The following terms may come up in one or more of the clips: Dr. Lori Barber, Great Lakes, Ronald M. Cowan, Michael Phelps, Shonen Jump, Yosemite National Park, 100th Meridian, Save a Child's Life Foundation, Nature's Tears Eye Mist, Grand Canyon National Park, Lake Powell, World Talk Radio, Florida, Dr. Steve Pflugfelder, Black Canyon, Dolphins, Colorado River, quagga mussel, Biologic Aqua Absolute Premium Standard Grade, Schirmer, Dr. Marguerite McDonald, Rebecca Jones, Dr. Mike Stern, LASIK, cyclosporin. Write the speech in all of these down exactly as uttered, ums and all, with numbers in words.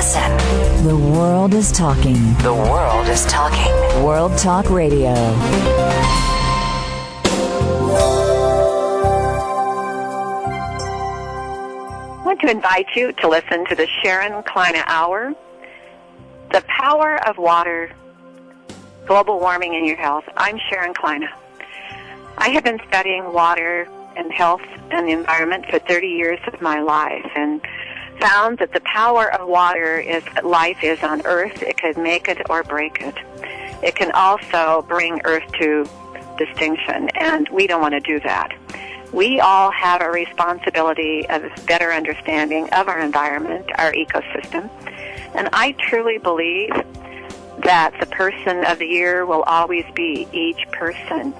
listen. The world is talking. The world is talking. World Talk Radio. I want to invite you to listen to the Sharon Kleiner Hour, The Power of Water, Global Warming in Your Health. I'm Sharon Kleiner. I have been studying water and health and the environment for thirty years of my life, and found that the power of water is life is on Earth. It can make it or break it. It can also bring Earth to distinction, and we don't want to do that. We all have a responsibility of a better understanding of our environment, our ecosystem, and I truly believe that the person of the year will always be each person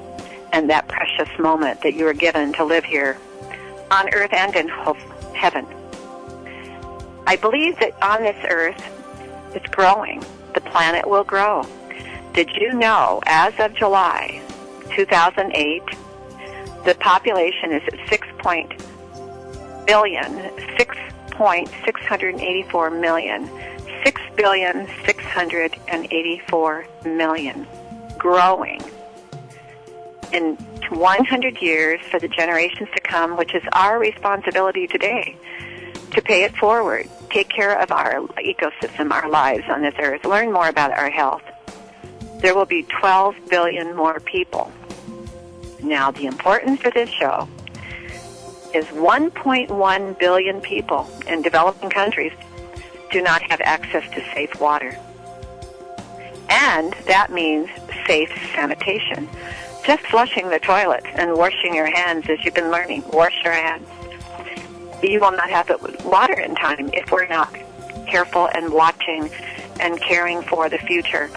and that precious moment that you are given to live here on Earth and in heaven. I believe that on this Earth, it's growing. The planet will grow. Did you know, as of July two thousand eight, the population is at six point six eighty-four million. six billion, six hundred eighty-four million. Growing. In one hundred years, for the generations to come, which is our responsibility today, to pay it forward, take care of our ecosystem, our lives on this Earth, learn more about our health. There will be twelve billion more people. Now, the importance for this show is one point one billion people in developing countries do not have access to safe water. And that means safe sanitation. Just flushing the toilet and washing your hands, as you've been learning, wash your hands. You will not have water in time if we're not careful and watching and caring for the future.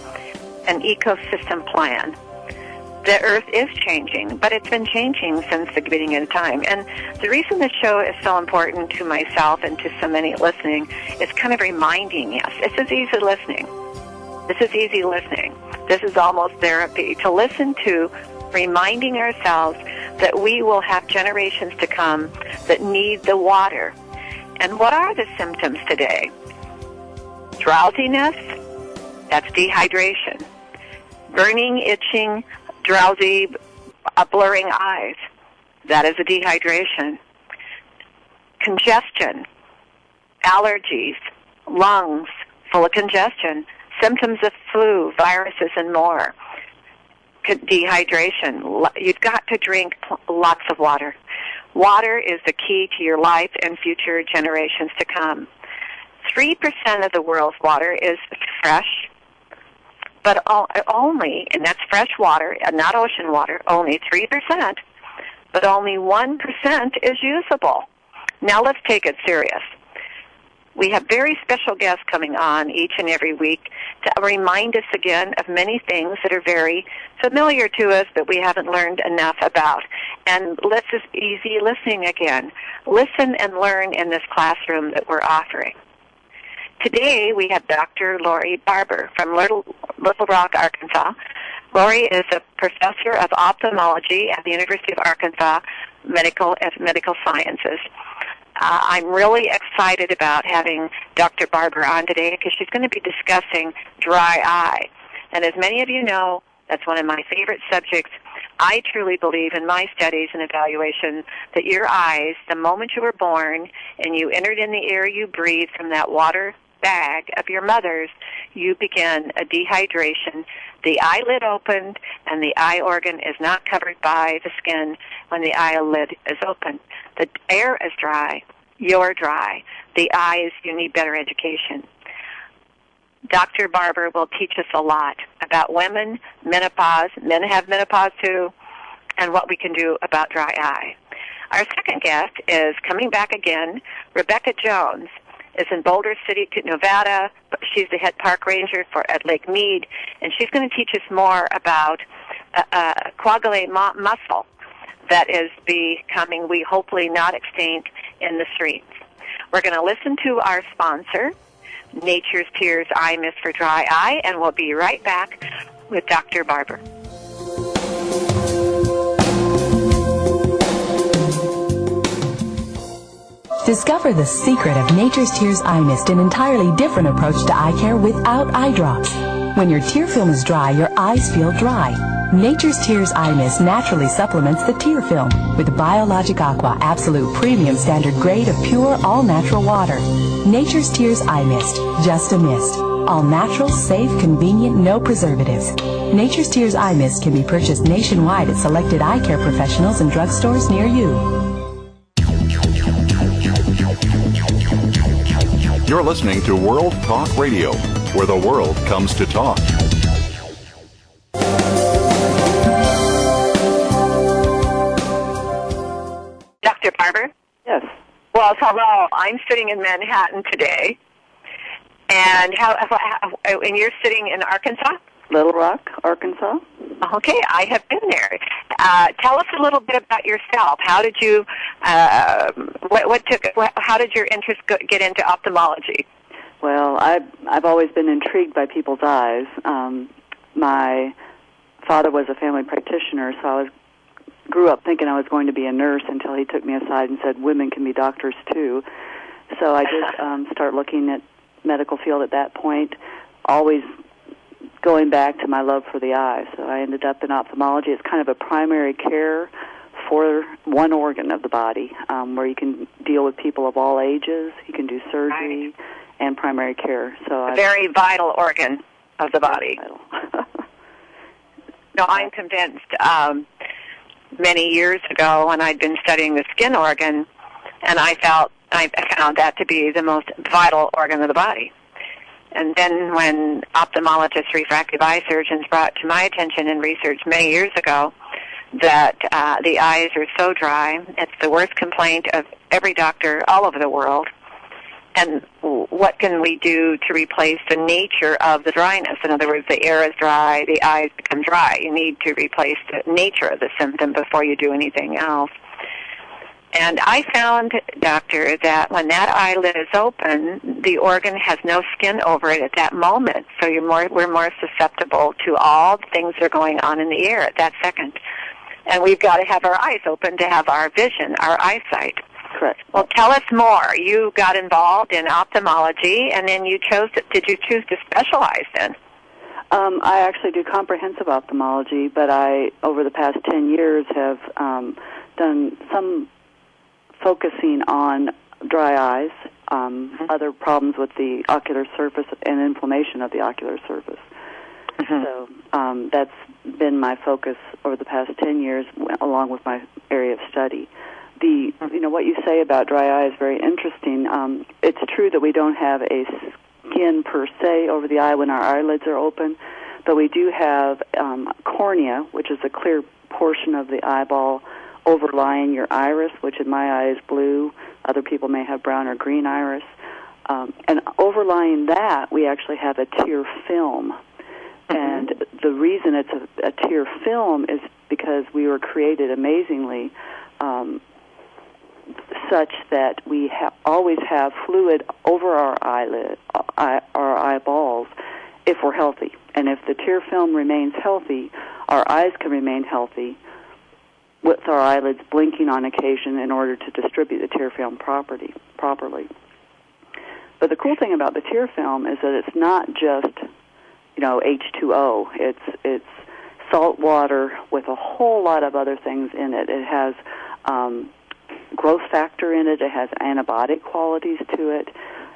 An ecosystem plan. The Earth is changing, but it's been changing since the beginning of time. And the reason this show is so important to myself and to so many listening is kind of reminding us. This is easy listening. This is easy listening. This is almost therapy. To listen to reminding ourselves that we will have generations to come that need the water. And what are the symptoms today? Drowsiness, that's dehydration. Burning, itching, drowsy, uh, blurring eyes, that is a dehydration. Congestion, allergies, lungs full of congestion, symptoms of flu, viruses, and more. Dehydration. You've got to drink lots of water. Water is the key to your life and future generations to come. Three percent of the world's water is fresh, but only, and that's fresh water, not ocean water, only three percent, but only one percent is usable. Now let's take it serious. We have very special guests coming on each and every week to remind us again of many things that are very familiar to us that we haven't learned enough about. And this is easy listening again. Listen and learn in this classroom that we're offering. Today we have Doctor Lori Barber from Little, Little Rock, Arkansas. Lori is a professor of ophthalmology at the University of Arkansas Medical, Medical Sciences. Uh, I'm really excited about having Doctor Barber on today because she's going to be discussing dry eye. And as many of you know, that's one of my favorite subjects. I truly believe in my studies and evaluation that your eyes, the moment you were born and you entered in the air you breathe from that water bag of your mother's, you begin a dehydration. The eyelid opened, and the eye organ is not covered by the skin when the eyelid is open. The air is dry. You're dry. The eyes, you need better education. Doctor Barber will teach us a lot about women, menopause, men have menopause too, and what we can do about dry eye. Our second guest is coming back again, Rebecca Jones. Is in Boulder City, Nevada. She's the head park ranger for at Lake Mead, and she's going to teach us more about uh, uh, quagga mussel that is becoming, we hopefully not extinct, in the streets. We're going to listen to our sponsor, Nature's Tears Eye Mist for Dry Eye, and we'll be right back with Doctor Barber. Discover the secret of Nature's Tears Eye Mist, an entirely different approach to eye care without eye drops. When your tear film is dry, your eyes feel dry. Nature's Tears Eye Mist naturally supplements the tear film with Biologic Aqua Absolute Premium Standard Grade of pure, all-natural water. Nature's Tears Eye Mist, just a mist. All natural, safe, convenient, no preservatives. Nature's Tears Eye Mist can be purchased nationwide at selected eye care professionals and drugstores near you. You're listening to World Talk Radio, where the world comes to talk. Doctor Barber? Yes. Well, hello. I'm sitting in Manhattan today, and how, how? And you're sitting in Arkansas? Little Rock, Arkansas. Okay, I have been there. Uh, tell us a little bit about yourself. How did you? Uh, what, what took? What, how did your interest go, get into ophthalmology? Well, I've I've always been intrigued by people's eyes. Um, my father was a family practitioner, so I was grew up thinking I was going to be a nurse until he took me aside and said, "Women can be doctors too." So I did um, start looking at medical field at that point. Always going back to my love for the eye. So I ended up in ophthalmology. It's kind of a primary care for one organ of the body um, where you can deal with people of all ages. You can do surgery right. and primary care. So a very vital organ of the body. No, I'm convinced. Um, many years ago when I'd been studying the skin organ, and I, felt, I found that to be the most vital organ of the body. And then when ophthalmologists, refractive eye surgeons brought to my attention in research many years ago that uh, the eyes are so dry, it's the worst complaint of every doctor all over the world. And what can we do to replace the nature of the dryness? In other words, the air is dry, the eyes become dry. You need to replace the nature of the symptom before you do anything else. And I found, doctor, that when that eyelid is open, the organ has no skin over it at that moment. So you're more, we're more susceptible to all the things that are going on in the air at that second. And we've got to have our eyes open to have our vision, our eyesight. Correct. Well, tell us more. You got involved in ophthalmology, and then you chose to, did you choose to specialize then? Um, I actually do comprehensive ophthalmology, but I, over the past ten years, have um, done some focusing on dry eyes, um, mm-hmm. other problems with the ocular surface and inflammation of the ocular surface. Mm-hmm. So um, that's been my focus over the past ten years, along with my area of study. The mm-hmm. you know what you say about dry eye is very interesting. Um, it's true that we don't have a skin per se over the eye when our eyelids are open, but we do have um, cornea, which is a clear portion of the eyeball, overlying your iris, which in my eye is blue. Other people may have brown or green iris. Um, and overlying that, we actually have a tear film. Mm-hmm. And the reason it's a, a tear film is because we were created amazingly um, such that we ha- always have fluid over our eyelid, eye, our eyeballs, if we're healthy. And if the tear film remains healthy, our eyes can remain healthy, with our eyelids blinking on occasion in order to distribute the tear film property, properly. But the cool thing about the tear film is that it's not just, you know, H two O. It's it's salt water with a whole lot of other things in it. It has um, growth factor in it. It has antibiotic qualities to it.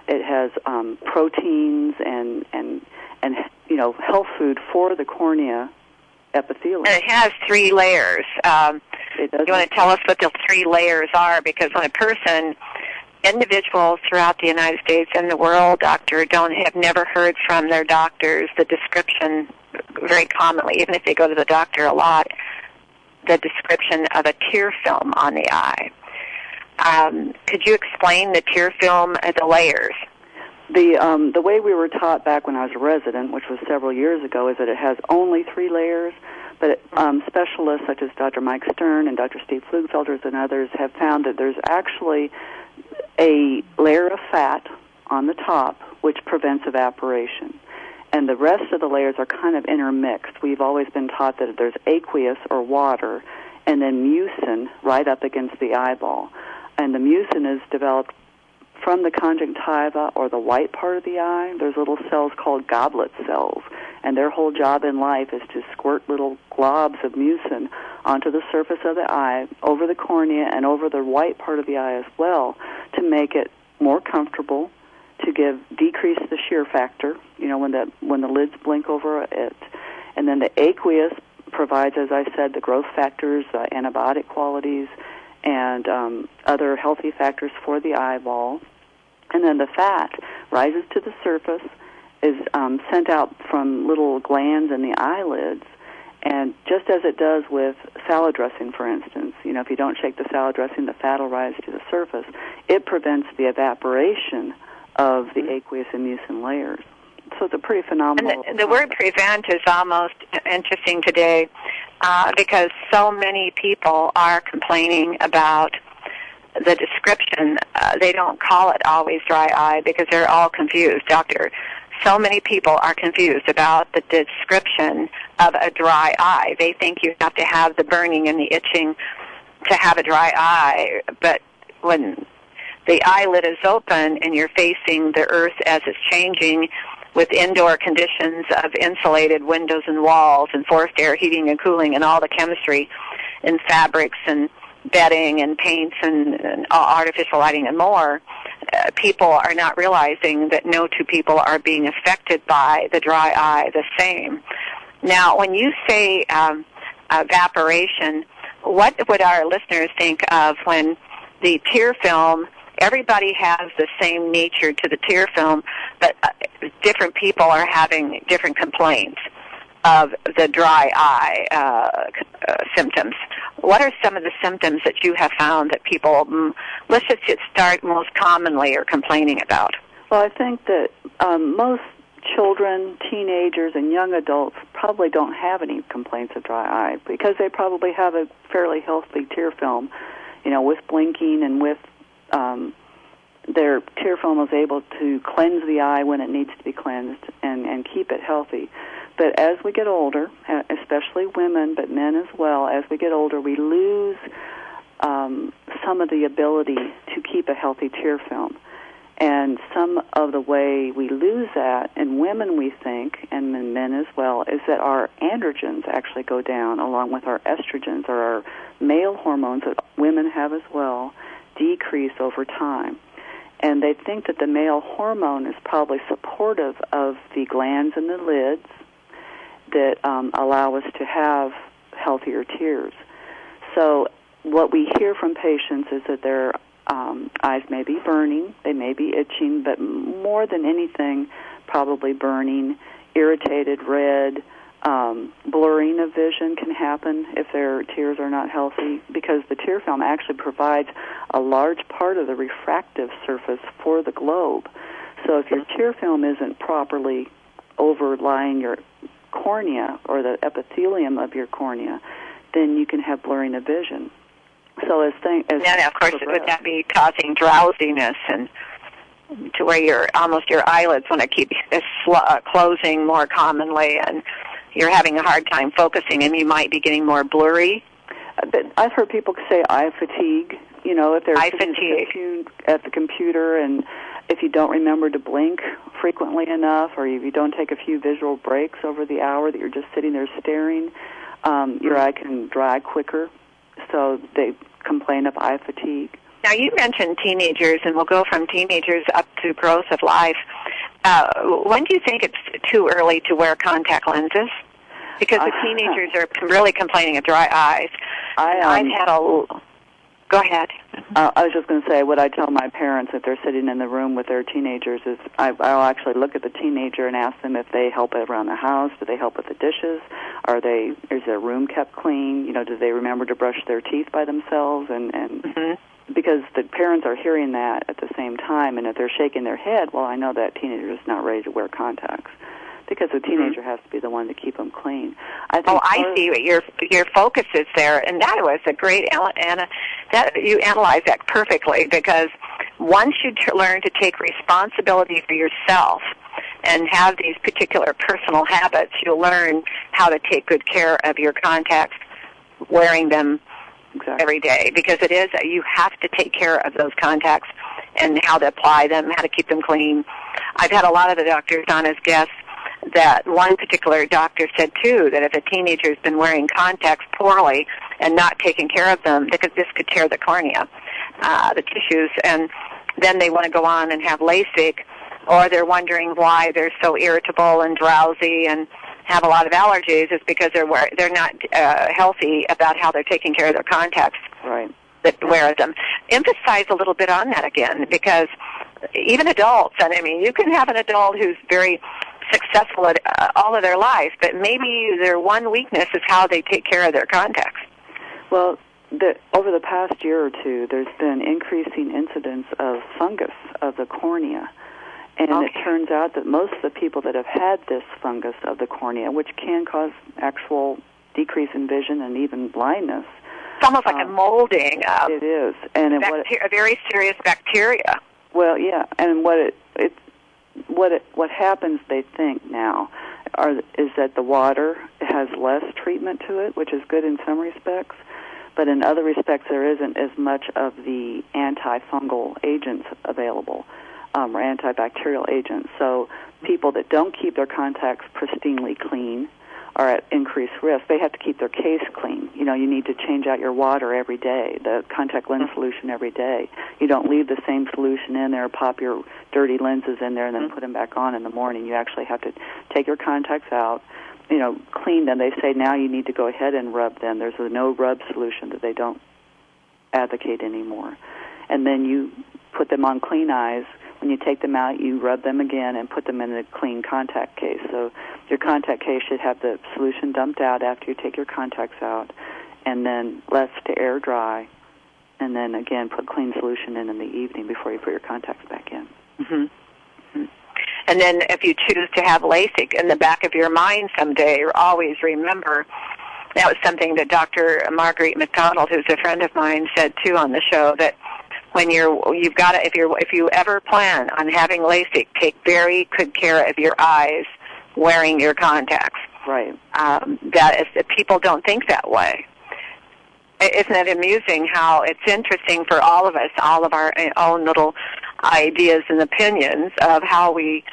It has um, proteins and, and, and, you know, health food for the cornea epithelium. And it has three layers. Um, you want to tell us what the three layers are? Because when a person, individuals throughout the United States and the world, doctor, don't have never heard from their doctors the description very commonly, even if they go to the doctor a lot, the description of a tear film on the eye. Um, could you explain the tear film and the layers? The um, the way we were taught back when I was a resident, which was several years ago, is that it has only three layers. But um, specialists such as Doctor Mike Stern and Doctor Steve Pflugfelder and others have found that there's actually a layer of fat on the top which prevents evaporation. And the rest of the layers are kind of intermixed. We've always been taught that there's aqueous, or water, and then mucin right up against the eyeball. and the mucin is developed from the conjunctiva or the white part of the eye. There's little cells called goblet cells, and their whole job in life is to squirt little globs of mucin onto the surface of the eye, over the cornea, and over the white part of the eye as well, to make it more comfortable, to give decrease the shear factor, you know, when the, when the lids blink over it. And then the aqueous provides, as I said, the growth factors, uh, antibiotic qualities, and um, other healthy factors for the eyeball. And then the fat rises to the surface, is um, sent out from little glands in the eyelids, and just as it does with salad dressing, for instance, you know, if you don't shake the salad dressing, the fat will rise to the surface. It prevents the evaporation of the aqueous and mucin layers. So it's a pretty phenomenal... And the, the word prevent is almost interesting today uh, because so many people are complaining about the description. Uh, they don't call it always dry eye because they're all confused, doctor. So many people are confused about the description of a dry eye. They think you have to have the burning and the itching to have a dry eye, but when the eyelid is open and you're facing the earth as it's changing with indoor conditions of insulated windows and walls and forced air heating and cooling and all the chemistry in fabrics and bedding and paints and, and artificial lighting and more, uh, people are not realizing that no two people are being affected by the dry eye the same. Now, when you say um, evaporation, what would our listeners think of when the tear film... Everybody has the same nature to the tear film, but different people are having different complaints of the dry eye uh, uh, symptoms. What are some of the symptoms that you have found that people, mm, let's just start most commonly, are complaining about? Well, I think that um, most children, teenagers, and young adults probably don't have any complaints of dry eye because they probably have a fairly healthy tear film, you know, with blinking and with Um, their tear film is able to cleanse the eye when it needs to be cleansed and, and keep it healthy. But as we get older, especially women, but men as well, as we get older, we lose um, some of the ability to keep a healthy tear film. And some of the way we lose that, in women we think, and in men as well, is that our androgens actually go down along with our estrogens or our male hormones that women have as well, decrease over time. And they think that the male hormone is probably supportive of the glands in the lids that um, allow us to have healthier tears. So what we hear from patients is that their um, eyes may be burning, they may be itching, but more than anything, probably burning, irritated, red, Um, blurring of vision can happen if their tears are not healthy because the tear film actually provides a large part of the refractive surface for the globe. So if your tear film isn't properly overlying your cornea or the epithelium of your cornea, then you can have blurring of vision. So as things... And of course, progress, would that be causing drowsiness and... to where your almost your eyelids want to keep sl- uh, closing more commonly, and you're having a hard time focusing, and you might be getting more blurry. But I've heard people say eye fatigue. You know, if they're eye fatigue at the computer, and if you don't remember to blink frequently enough, or if you don't take a few visual breaks over the hour that you're just sitting there staring, um, your eye can dry quicker. So they complain of eye fatigue. Now, you mentioned teenagers, and we'll go from teenagers up to growth of life. Uh, when do you think it's too early to wear contact lenses? Because the teenagers are really complaining of dry eyes. I, um, I've had a... Go ahead. Uh, I was just going to say, what I tell my parents if they're sitting in the room with their teenagers is I, I'll actually look at the teenager and ask them if they help around the house. Do they help with the dishes? Are they? Is their room kept clean? You know, do they remember to brush their teeth by themselves? And... and mm-hmm. Because the parents are hearing that at the same time, and if they're shaking their head, well, I know that teenager is not ready to wear contacts because the teenager mm-hmm. has to be the one to keep them clean. I think oh, I first, see what your your focus is there, and that was a great Anna. That you analyzed that perfectly because once you t- learn to take responsibility for yourself and have these particular personal habits, you'll learn how to take good care of your contacts, wearing them exactly. every day, because it is, you have to take care of those contacts and how to apply them, how to keep them clean. I've had a lot of the doctors on as guests that one particular doctor said, too, that if a teenager's been wearing contacts poorly and not taking care of them, because this could tear the cornea, uh, the tissues, and then they want to go on and have LASIK, or they're wondering why they're so irritable and drowsy and have a lot of allergies. It's because they're they're not uh, healthy about how they're taking care of their contacts. Right. That wear them. Emphasize a little bit on that again, because even adults, and I mean, you can have an adult who's very successful at uh, all of their life, but maybe their one weakness is how they take care of their contacts. Well, the, over the past year or two, there's been increasing incidence of fungus of the cornea, and okay. it turns out that most of the people that have had this fungus of the cornea, which can cause actual decrease in vision and even blindness, it's almost like um, a molding of it is, and bacteria, what it, a very serious bacteria. Well, yeah, and what it, it what it, what happens, they think now, are is that the water has less treatment to it, which is good in some respects, but in other respects there isn't as much of the antifungal agents available, um, or antibacterial agents. So people that don't keep their contacts pristinely clean are at increased risk. They have to keep their case clean. You know, you need to change out your water every day, the contact lens solution every day. You don't leave the same solution in there, pop your dirty lenses in there, and then put them back on in the morning. You actually have to take your contacts out, you know, clean them. They say now you need to go ahead and rub them. There's a no-rub solution that they don't advocate anymore. And then you put them on clean eyes. When you take them out, you rub them again and put them in a clean contact case. So your contact case should have the solution dumped out after you take your contacts out, and then left to air dry, and then again put clean solution in in the evening before you put your contacts back in. Mm-hmm. Mm-hmm. And then if you choose to have LASIK, in the back of your mind someday, always remember, that was something that Doctor Marguerite McDonald, who's a friend of mine, said too on the show, that when you're, you've got to, if you're, if you ever plan on having LASIK, take very good care of your eyes, wearing your contacts. Right. Um, that is, that people don't think that way. Isn't it amusing how it's interesting for all of us, all of our own little ideas and opinions of how we,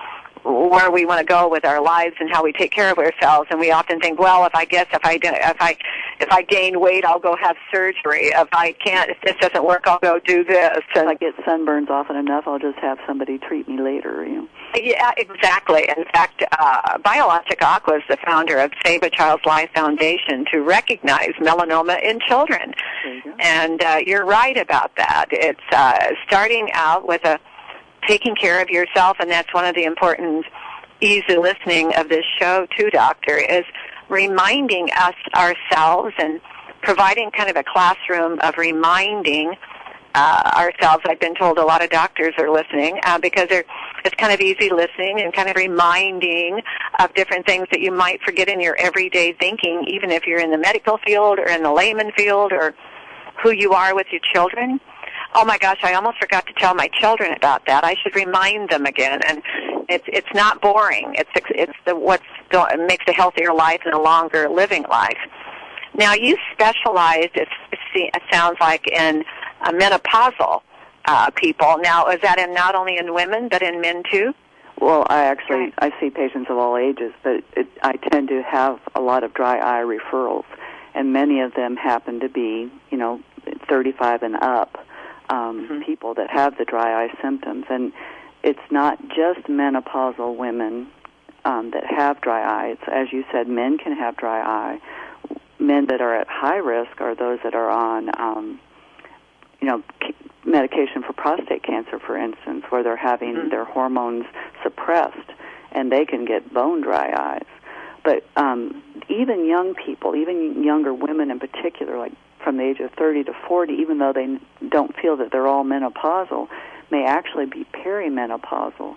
where we want to go with our lives and how we take care of ourselves, and we often think, well, if I guess if I if I if I gain weight, I'll go have surgery. If I can't, if this doesn't work, I'll go do this. And if I get sunburns often enough, I'll just have somebody treat me later. You know? Yeah, exactly. In fact, uh, Biologic Aqua is the founder of Save a Child's Life Foundation to recognize melanoma in children, you and uh, you're right about that. It's uh, starting out with a taking care of yourself, and that's one of the important easy listening of this show too, Doctor, is reminding us ourselves and providing kind of a classroom of reminding uh, ourselves. I've been told a lot of doctors are listening uh, because they're, it's kind of easy listening and kind of reminding of different things that you might forget in your everyday thinking, even if you're in the medical field or in the layman field or who you are with your children. Oh my gosh, I almost forgot to tell my children about that. I should remind them again. And it's it's not boring. It's it's the what's it makes a healthier life and a longer living life. Now, you specialized, it sounds like, in uh, menopausal uh, people. Now, is that in not only in women but in men too? Well, I actually I see patients of all ages, but it, I tend to have a lot of dry eye referrals, and many of them happen to be, you know, thirty-five and up. Um, mm-hmm. People that have the dry eye symptoms, and it's not just menopausal women um, that have dry eye. It's, as you said, men can have dry eye. Men that are at high risk are those that are on, um, you know, medication for prostate cancer, for instance, where they're having mm-hmm. their hormones suppressed, and they can get bone dry eyes. But um, even young people, even younger women in particular, like from the age of thirty to forty, even though they don't feel that they're all menopausal, may actually be perimenopausal,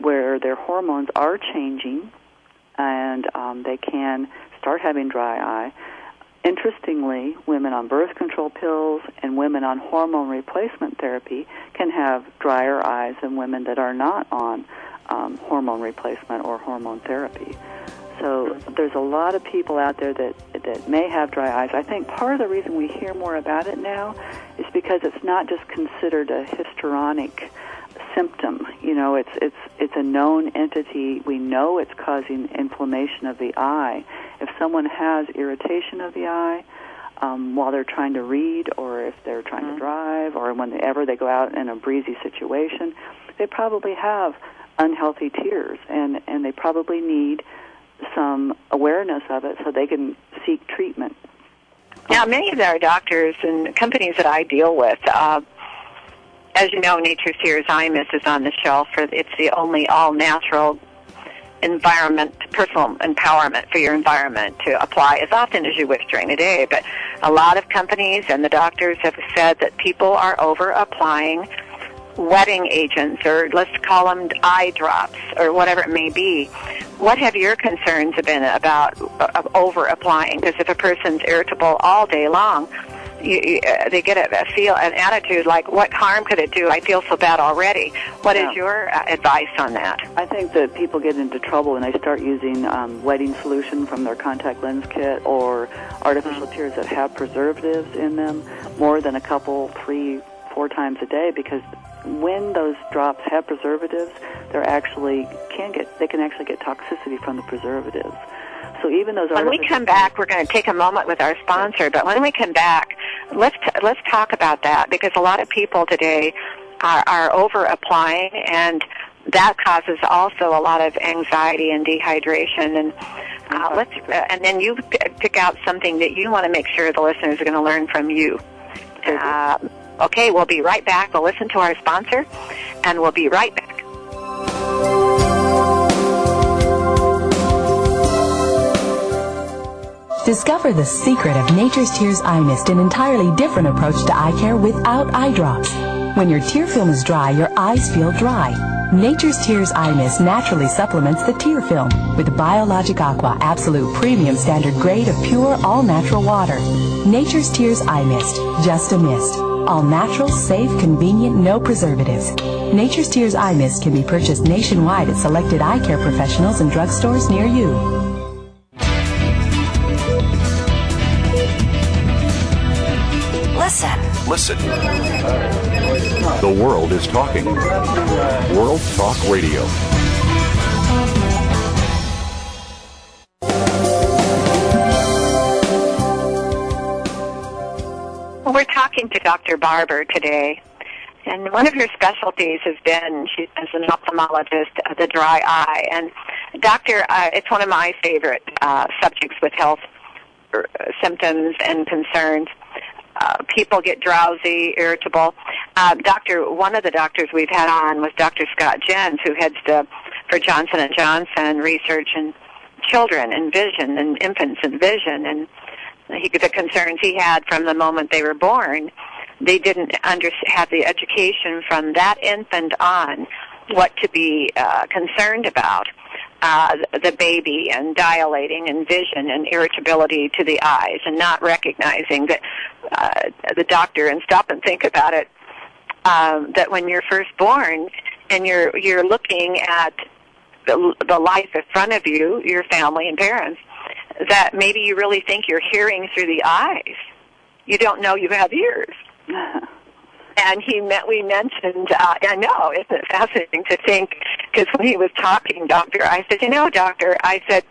where their hormones are changing, and um, they can start having dry eye. Interestingly, women on birth control pills and women on hormone replacement therapy can have drier eyes than women that are not on um, hormone replacement or hormone therapy. So there's a lot of people out there that, that may have dry eyes. I think part of the reason we hear more about it now is because it's not just considered a histrionic symptom. You know, it's it's it's a known entity. We know it's causing inflammation of the eye. If someone has irritation of the eye um, while they're trying to read, or if they're trying mm-hmm. to drive, or whenever they go out in a breezy situation, they probably have unhealthy tears, and, and they probably need some awareness of it so they can seek treatment. Now, many of our doctors and companies that I deal with, uh, as you know, Nature's Tears Eye Mist is on the shelf. It's the only all-natural environment, personal empowerment for your environment to apply as often as you wish during the day. But a lot of companies and the doctors have said that people are over-applying wetting agents, or let's call them eye drops, or whatever it may be. What have your concerns been about over applying? Because if a person's irritable all day long, you, you, they get a, a feel, an attitude like, "What harm could it do? I feel so bad already." What yeah. is your uh, advice on that? I think that people get into trouble when they start using um, wetting solution from their contact lens kit, or artificial mm-hmm. tears that have preservatives in them, more than a couple, three, four times a day, because when those drops have preservatives, they're actually can get they can actually get toxicity from the preservatives. So even those when we come back, we're going to take a moment with our sponsor. But when we come back, let's t- let's talk about that, because a lot of people today are, are over applying, and that causes also a lot of anxiety and dehydration. And uh, let's uh, and then you p- pick out something that you want to make sure the listeners are going to learn from you. Uh, Okay, we'll be right back. We'll listen to our sponsor, and we'll be right back. Discover the secret of Nature's Tears Eye Mist, an entirely different approach to eye care without eye drops. When your tear film is dry, your eyes feel dry. Nature's Tears Eye Mist naturally supplements the tear film with Biologic Aqua Absolute Premium Standard Grade of pure, all-natural water. Nature's Tears Eye Mist, just a mist. All natural, safe, convenient, no preservatives. Nature's Tears Eye Mist can be purchased nationwide at selected eye care professionals and drugstores near you. Listen. Listen. The world is talking. World Talk Radio. We're talking to Doctor Barber today, and one of her specialties has been, she's an ophthalmologist, the dry eye. And doctor, uh, it's one of my favorite uh, subjects with health uh, symptoms and concerns. Uh, people get drowsy, irritable. Uh, doctor, one of the doctors we've had on was Doctor Scott Jens, who heads the for Johnson and Johnson research in children and vision and infants and vision and. He, the concerns he had from the moment they were born, they didn't under, have the education from that infant on what to be uh, concerned about, uh, the baby and dilating and vision and irritability to the eyes, and not recognizing that uh, the doctor, and stop and think about it, um, that when you're first born and you're you're looking at the, the life in front of you, your family and parents, that maybe you really think you're hearing through the eyes. You don't know you have ears. And he met, we mentioned, uh, I know, isn't it fascinating to think, because when he was talking, doctor, I said, you know, doctor, I said,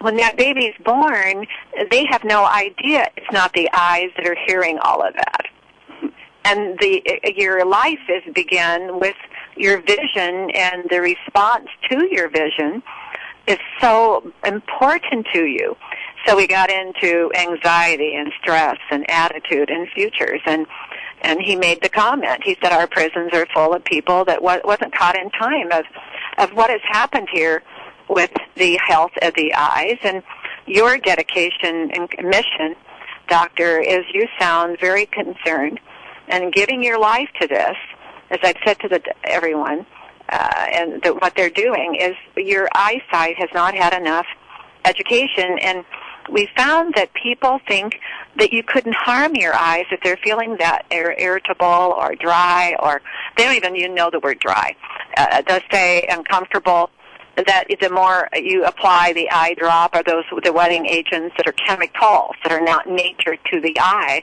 when that baby's born, they have no idea it's not the eyes that are hearing all of that. And the your life is begin with your vision, and the response to your vision is so important to you. So we got into anxiety and stress and attitude and futures, and and he made the comment. He said our prisons are full of people that wa- wasn't caught in time of of what has happened here with the health of the eyes. And your dedication and mission, doctor, is you sound very concerned and giving your life to this. As I've said to the, everyone, Uh, and the, what they're doing is your eyesight has not had enough education, and we found that people think that you couldn't harm your eyes if they're feeling that ir- irritable or dry, or they don't even you know the word dry. Uh, they'll say uncomfortable, that the more you apply the eye drop or those the wetting agents that are chemicals that are not nature to the eye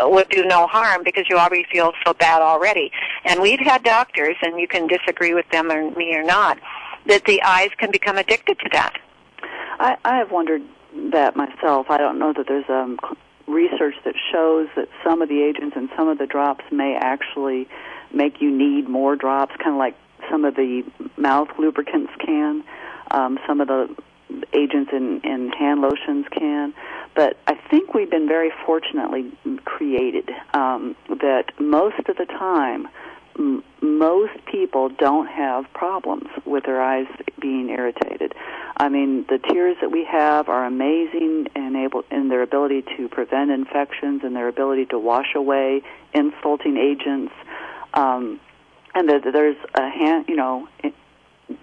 would do no harm, because you already feel so bad already. And we've had doctors, and you can disagree with them or me or not, that the eyes can become addicted to that. I, I have wondered that myself. I don't know that there's um, research that shows that some of the agents and some of the drops may actually make you need more drops, kind of like some of the mouth lubricants can, um, some of the agents in, in hand lotions can. But I think we've been very fortunately created um, that most of the time, m- most people don't have problems with their eyes being irritated. I mean, the tears that we have are amazing and able in their ability to prevent infections and their ability to wash away insulting agents. Um, and the, there's a hand, you know,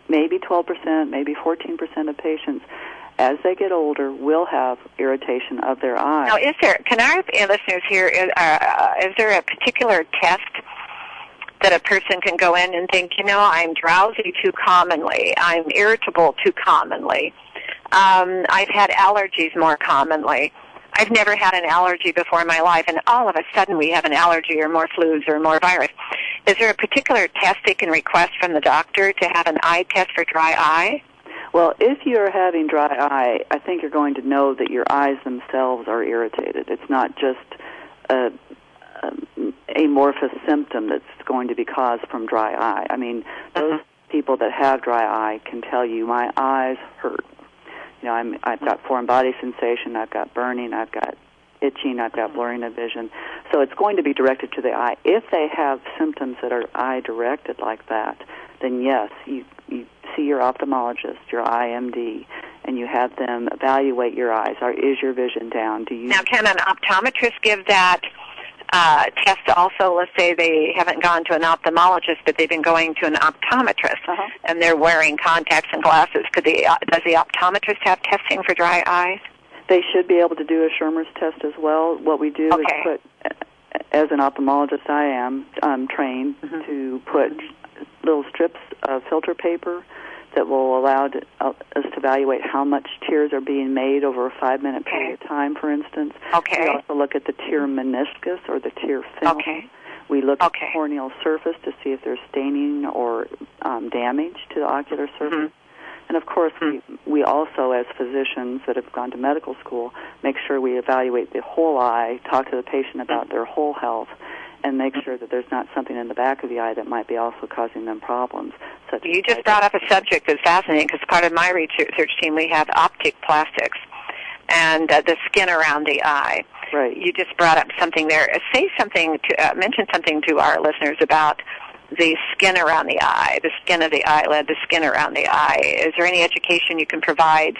maybe twelve percent, maybe fourteen percent of patients, as they get older, will have irritation of their eyes. Now, is there? Can our listeners hear? Is, uh, is there a particular test that a person can go in and think, you know, I'm drowsy too commonly, I'm irritable too commonly, um, I've had allergies more commonly. I've never had an allergy before in my life, and all of a sudden we have an allergy or more flus or more virus. Is there a particular test they can request from the doctor to have an eye test for dry eye? Well, if you're having dry eye, I think you're going to know that your eyes themselves are irritated. It's not just a, a amorphous symptom that's going to be caused from dry eye. I mean, those uh-huh. people that have dry eye can tell you, my eyes hurt. You know, I'm, I've got foreign body sensation, I've got burning, I've got itching, I've got blurring of vision. So it's going to be directed to the eye. If they have symptoms that are eye-directed like that, then yes, you, you see your ophthalmologist, your I M D, and you have them evaluate your eyes. Or is your vision down? Do you now, can an optometrist give that uh, test also? Let's say they haven't gone to an ophthalmologist, but they've been going to an optometrist, uh-huh. and they're wearing contacts and glasses. Could the, uh, does the optometrist have testing for dry eyes? They should be able to do a Schirmer's test as well. What we do okay. is put, as an ophthalmologist I am, I'm trained mm-hmm. to put little strips of filter paper that will allow to, uh, us to evaluate how much tears are being made over a five-minute okay. period of time, for instance. Okay. We also look at the tear meniscus or the tear film. Okay. We look okay. at the corneal surface to see if there's staining or um, damage to the ocular surface. Mm-hmm. And, of course, we, we also, as physicians that have gone to medical school, make sure we evaluate the whole eye, talk to the patient about their whole health, and make sure that there's not something in the back of the eye that might be also causing them problems. Such you just brought up a subject that's fascinating, because part of my research team, we have optic plastics and uh, the skin around the eye. Right. You just brought up something there. Say something, to, uh, mention something to our listeners about the skin around the eye, the skin of the eyelid, the skin around the eye. Is there any education you can provide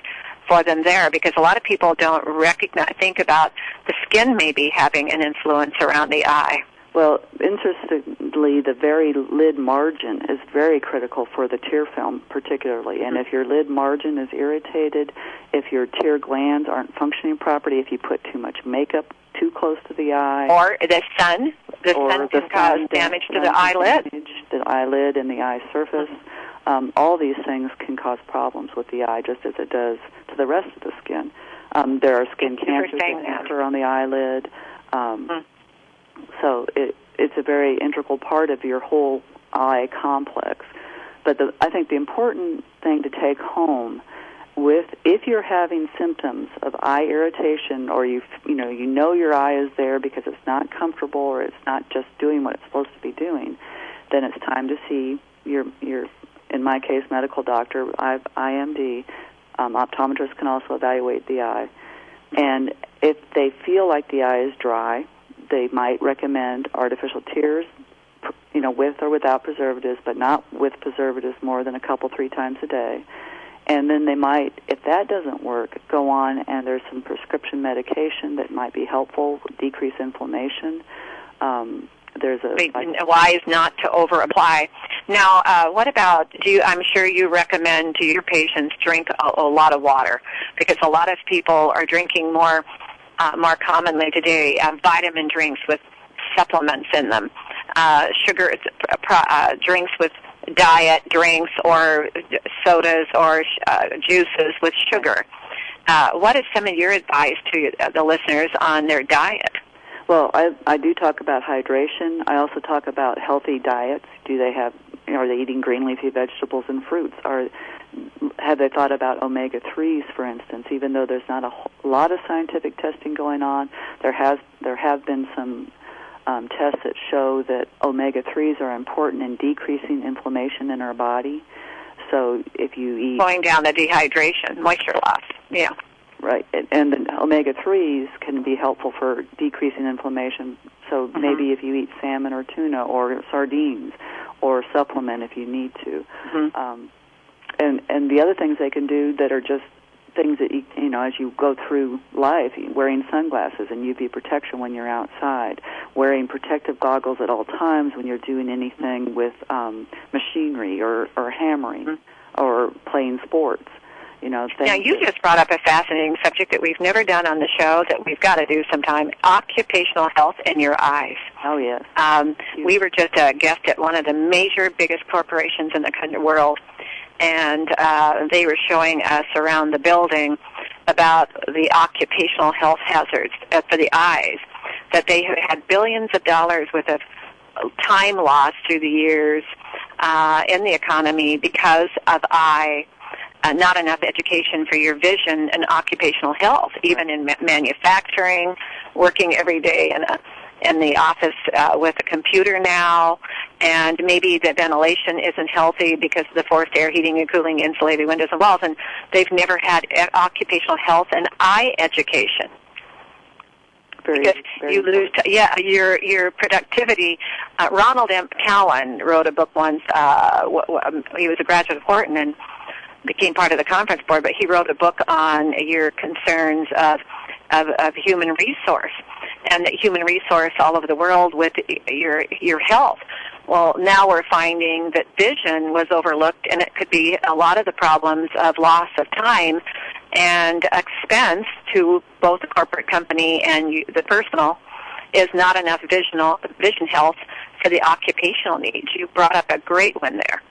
for them there? Because a lot of people don't recognize, think about the skin maybe having an influence around the eye. Well, interestingly, the very lid margin is very critical for the tear film particularly. And mm-hmm. if your lid margin is irritated, if your tear glands aren't functioning properly, if you put too much makeup too close to the eye. Or the sun. The sun can cause damage to the eyelid. The eyelid and the eye surface. Mm-hmm. Um, all these things can cause problems with the eye, just as it does to the rest of the skin. Um, there are skin cancers that occur on the eyelid. Um, mm-hmm. So it, it's a very integral part of your whole eye complex. But the, I think the important thing to take home with, if you're having symptoms of eye irritation, or you you know you know your eye is there because it's not comfortable or it's not just doing what it's supposed to be doing, then it's time to see your your in my case medical doctor, I M D. Um, optometrists can also evaluate the eye, and if they feel like the eye is dry, they might recommend artificial tears, you know, with or without preservatives, but not with preservatives more than a couple, three times a day. And then they might, if that doesn't work, go on, and there's some prescription medication that might be helpful, decrease inflammation. Um, there's a like, wise not to overapply. Now, uh, what about, do you, I'm sure you recommend to your patients drink a, a lot of water, because a lot of people are drinking more Uh, more commonly today, uh, vitamin drinks with supplements in them, uh, sugar uh, pro- uh, drinks with diet, drinks, or sodas or uh, juices with sugar. Uh, what is some of your advice to the listeners on their diet? Well, I, I do talk about hydration. I also talk about healthy diets. Do they have, you know, are they eating green leafy vegetables and fruits? Are, have they thought about omega threes, for instance? Even though there's not a lot of scientific testing going on, there has there have been some Um, tests that show that omega threes are important in decreasing inflammation in our body. So if you eat... Slowing down the dehydration, moisture loss, yeah. Right, and, and omega threes can be helpful for decreasing inflammation. So mm-hmm. maybe if you eat salmon or tuna or sardines or supplement if you need to. Mm-hmm. Um, and, and the other things they can do that are just things that, you, you know, as you go through life, wearing sunglasses and U V protection when you're outside, wearing protective goggles at all times when you're doing anything with um, machinery or, or hammering mm-hmm. or playing sports. You know, now, you just brought up a fascinating subject that we've never done on the show that we've got to do sometime, occupational health in your eyes. Oh, yes. Um, we were just a guest at one of the major, biggest corporations in the world, and uh, they were showing us around the building about the occupational health hazards for the eyes, that they had billions of dollars worth of time lost through the years uh, in the economy because of eye, uh, not enough education for your vision and occupational health, even in ma- manufacturing, working every day in a in the office uh, with a computer now, and maybe the ventilation isn't healthy because of the forced air heating and cooling, insulated windows and walls, and they've never had e- occupational health and eye education. Very, because very you lose, t- yeah, your your productivity. Uh, Ronald M. Cowan wrote a book once. Uh, w- w- he was a graduate of Wharton and became part of the conference board, but he wrote a book on your concerns of of, of human resource. And that human resource all over the world with your your health. Well, now we're finding that vision was overlooked, and it could be a lot of the problems of loss of time and expense to both the corporate company and you, the personal is not enough visional, vision health for the occupational needs. You brought up a great one there.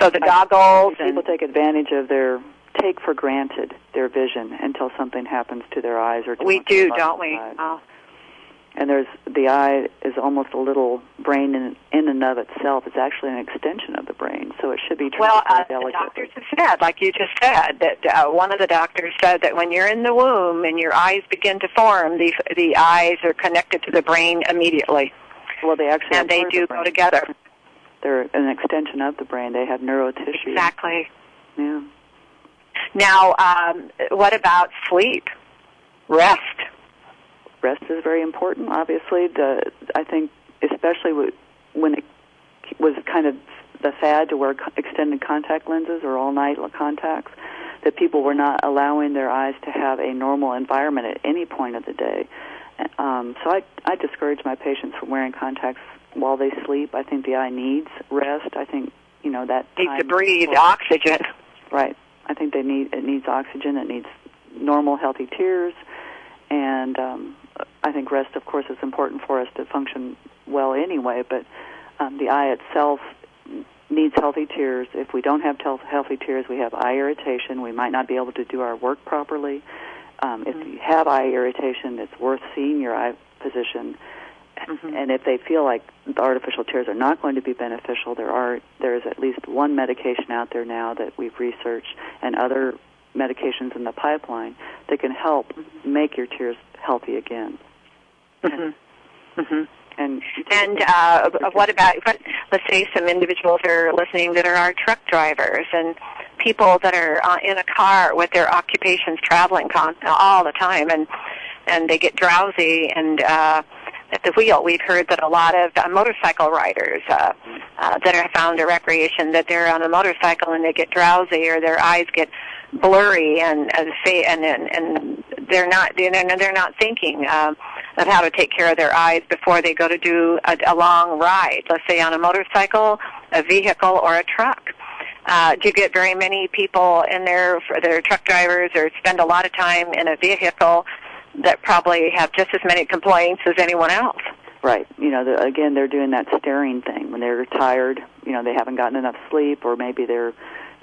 So the goggles and people take advantage of their. Take for granted their vision until something happens to their eyes or to we do, don't we? Oh. And there's the eye is almost a little brain in, in and of itself. It's actually an extension of the brain, so it should be treated well. Uh, the doctors have said, like you just said, that uh, one of the doctors said that when you're in the womb and your eyes begin to form, the the eyes are connected to the brain immediately. Well, they actually and they do go together. They're an extension of the brain. They have neurotissue. Exactly. Yeah. Now, um, what about sleep, rest? Rest is very important, obviously. The, I think especially when it was kind of the fad to wear extended contact lenses or all-night contacts, that people were not allowing their eyes to have a normal environment at any point of the day. Um, so I, I discourage my patients from wearing contacts while they sleep. I think the eye needs rest. I think, you know, that time... Needs to breathe, before, oxygen. Right. I think they need it needs oxygen. It needs normal, healthy tears. And um, I think rest, of course, is important for us to function well anyway, but um, the eye itself needs healthy tears. If we don't have healthy tears, we have eye irritation. We might not be able to do our work properly. Um, if mm-hmm. you have eye irritation, it's worth seeing your eye physician. Mm-hmm. And if they feel like the artificial tears are not going to be beneficial, there are there is at least one medication out there now that we've researched and other medications in the pipeline that can help mm-hmm. make your tears healthy again. Mm-hmm. Mm-hmm. And and uh, what about, what, let's say some individuals are listening that are our truck drivers and people that are uh, in a car with their occupations traveling con- all the time, and, and they get drowsy and... Uh, At the wheel, we've heard that a lot of uh, motorcycle riders uh, uh, that are found in recreation, that they're on a motorcycle and they get drowsy or their eyes get blurry and uh, say, and, and and they're not they're not thinking uh, of how to take care of their eyes before they go to do a, a long ride, let's say on a motorcycle, a vehicle, or a truck. Uh, do you get very many people in there that are truck drivers or spend a lot of time in a vehicle that probably have just as many complaints as anyone else? Right. You know, the, again, they're doing that staring thing. When they're tired, you know, they haven't gotten enough sleep, or maybe they're,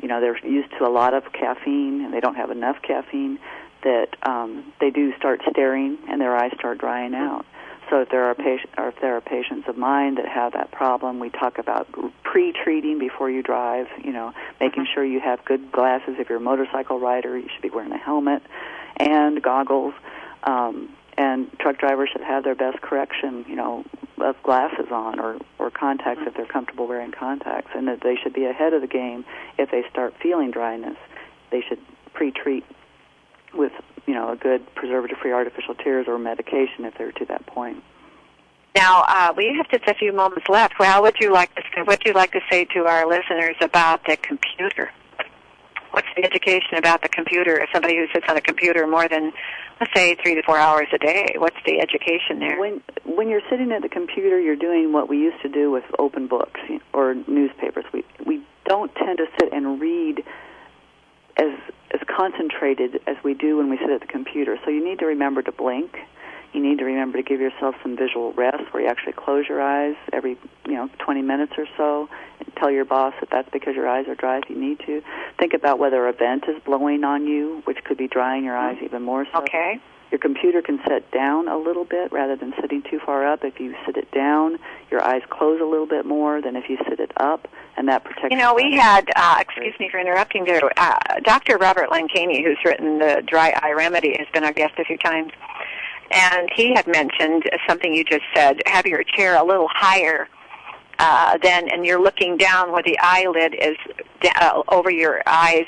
you know, they're used to a lot of caffeine and they don't have enough caffeine, that um, they do start staring and their eyes start drying out. So if there are patient, or if there are patients of mine that have that problem, we talk about pre-treating before you drive, you know, making mm-hmm. sure you have good glasses. If you're a motorcycle rider, you should be wearing a helmet and goggles. Um, and truck drivers should have their best correction, you know, of glasses on, or, or contacts mm-hmm. if they're comfortable wearing contacts, and that they should be ahead of the game. If they start feeling dryness, they should pre-treat with, you know, a good preservative-free artificial tears or medication if they're to that point. Now, uh, we have just a few moments left. Well, would you like to say, what would you like to say to our listeners about the computer? What's the education about the computer? If somebody who sits on a computer more than, let's say, three to four hours a day, what's the education there? When when you're sitting at the computer, you're doing what we used to do with open books or newspapers. We we don't tend to sit and read as as concentrated as we do when we sit at the computer. So you need to remember to blink. You need to remember to give yourself some visual rest, where you actually close your eyes every, you know, twenty minutes or so, and tell your boss that that's because your eyes are dry if you need to. Think about whether a vent is blowing on you, which could be drying your eyes even more so. Okay. Your computer can sit down a little bit rather than sitting too far up. If you sit it down, your eyes close a little bit more than if you sit it up, and that protects. You know, we had, uh, excuse me for interrupting there, uh, Doctor Robert Lancaney, who's written the Dry Eye Remedy, has been our guest a few times, and he had mentioned something you just said, have your chair a little higher uh, than, and you're looking down where the eyelid is uh, over your eyes.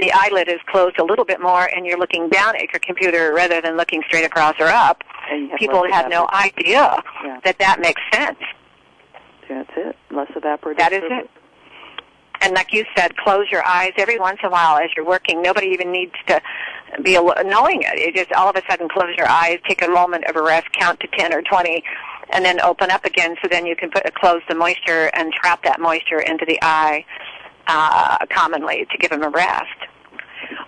The eyelid is closed a little bit more, and you're looking down at your computer rather than looking straight across or up. Have people have no idea yeah. that that makes sense. That's it. Less evaporative. That is surface. It. And like you said, close your eyes every once in a while as you're working. Nobody even needs to be knowing it. You just all of a sudden close your eyes, take a moment of a rest, count to ten or twenty, and then open up again, so then you can put close the moisture and trap that moisture into the eye. Uh, commonly, to give them a rest.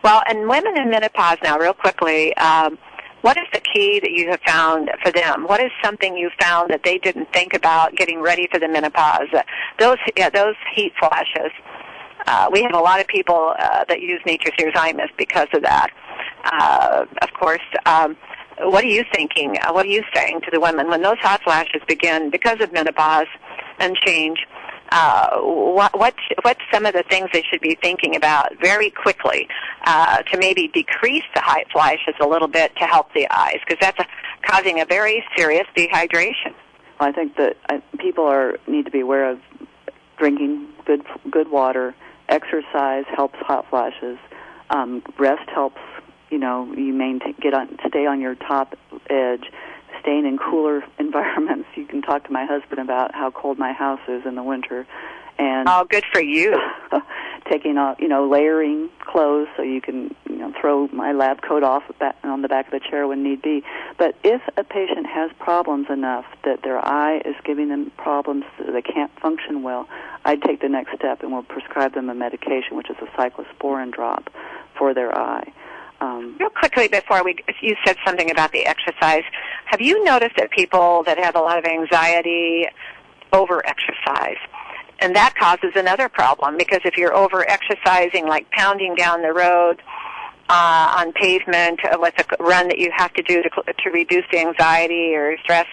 Well, and women in menopause now, real quickly, um, what is the key that you have found for them? What is something you found that they didn't think about getting ready for the menopause? Uh, those yeah, those heat flashes. Uh, we have a lot of people uh, that use Nature's Tears Eye Mist because of that. Uh, of course, um, what are you thinking? Uh, what are you saying to the women when those hot flashes begin because of menopause and change? Uh, what, what what's some of the things they should be thinking about very quickly uh, to maybe decrease the hot flashes a little bit to help the eyes, because that's a, causing a very serious dehydration. Well, I think that I, people are need to be aware of drinking good good water, exercise helps hot flashes, um, rest helps. You know, you maintain get on stay on your top edge. Staying in cooler environments. You can talk to my husband about how cold my house is in the winter, and oh, good for you. Taking off, you know, layering clothes so you can, you know, throw my lab coat off on the back of the chair when need be. But if a patient has problems enough that their eye is giving them problems, so they can't function well, I'd take the next step and we'll prescribe them a medication, which is a cyclosporin drop for their eye. Um, Real quickly before we, you said something about the exercise. Have you noticed that people that have a lot of anxiety over-exercise? And that causes another problem, because if you're over-exercising, like pounding down the road uh, on pavement uh, with a run that you have to do to, to reduce the anxiety or stress,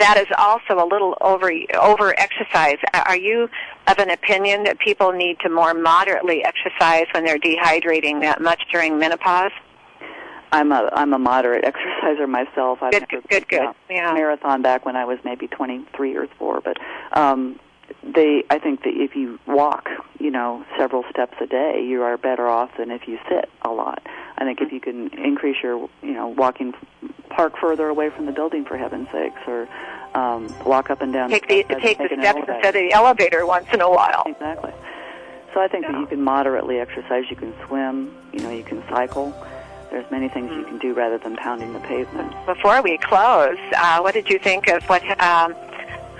that is also a little over over exercise. Are you of an opinion that people need to more moderately exercise when they're dehydrating that much during menopause? I'm a I'm a moderate exerciser myself. I've good, never, good, good. You know, yeah. Marathon back when I was maybe twenty-three or four, but um, they I think that if you walk, you know, several steps a day, you are better off than if you sit a lot. I think if you can increase your, you know, walking, park further away from the building for heaven's sakes, or um, walk up and down. Take the, the take the steps instead of the elevator once in a while. Exactly. So I think yeah. that you can moderately exercise. You can swim. You know, you can cycle. There's many things you can do rather than pounding the pavement. Before we close, uh, what did you think of what um,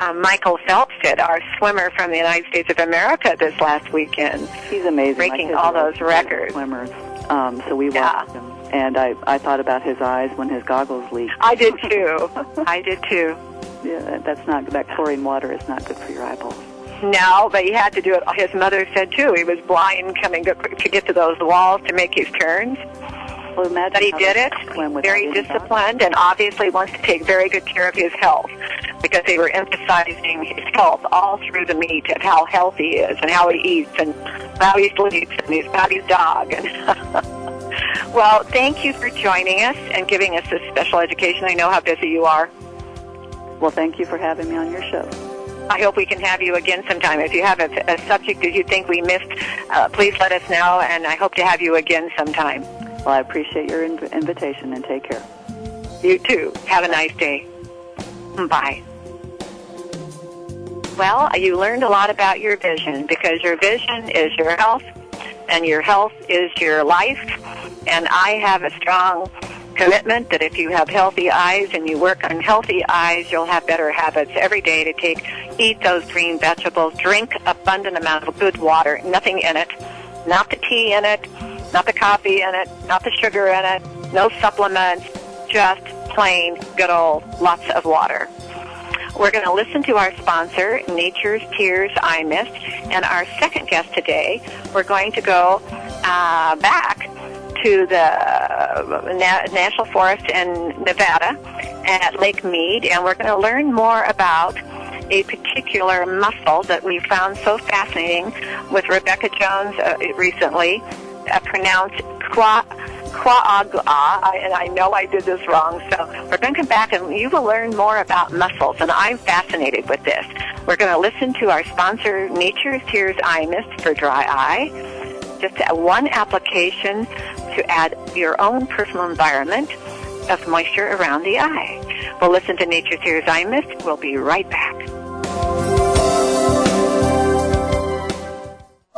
uh, Michael Phelps did, our swimmer from the United States of America, this last weekend? He's amazing, breaking all those records. Swimmers. Um, so we watched yeah. him, and I, I thought about his eyes when his goggles leaked. I did too. I did too. uh, that's not, that chlorine water is not good for your eyeballs. No, but he had to do it. His mother said, too, he was blind coming to get to those walls to make his turns. Well, but he did it, very disciplined, and obviously wants to take very good care of his health, because they were emphasizing his health all through the meet and how healthy he is and how he eats and how he sleeps and he's got his dog. Well, thank you for joining us and giving us this special education. I know how busy you are. Well, thank you for having me on your show. I hope we can have you again sometime. If you have a, a subject that you think we missed, uh, please let us know, and I hope to have you again sometime. Well, I appreciate your inv- invitation, and take care. You too. Have a nice day. Bye. Well, you learned a lot about your vision, because your vision is your health, and your health is your life. And I have a strong commitment that if you have healthy eyes and you work on healthy eyes, you'll have better habits every day to take, eat those green vegetables, drink abundant amount of good water, nothing in it, not the tea in it, not the coffee in it, not the sugar in it, no supplements, just plain, good old, lots of water. We're going to listen to our sponsor, Nature's Tears Eye Mist, and our second guest today, we're going to go uh, back to the na- National Forest in Nevada at Lake Mead, and we're going to learn more about a particular mussel that we found so fascinating with Rebecca Jones uh, recently, uh, pronounced quagga. Quagga, and I know I did this wrong, so we're going to come back and you will learn more about mussels, and I'm fascinated with this. We're going to listen to our sponsor, Nature's Tears Eye Mist for dry eye. Just one application to add your own personal environment of moisture around the eye. We'll listen to Nature's Tears Eye Mist. We'll be right back.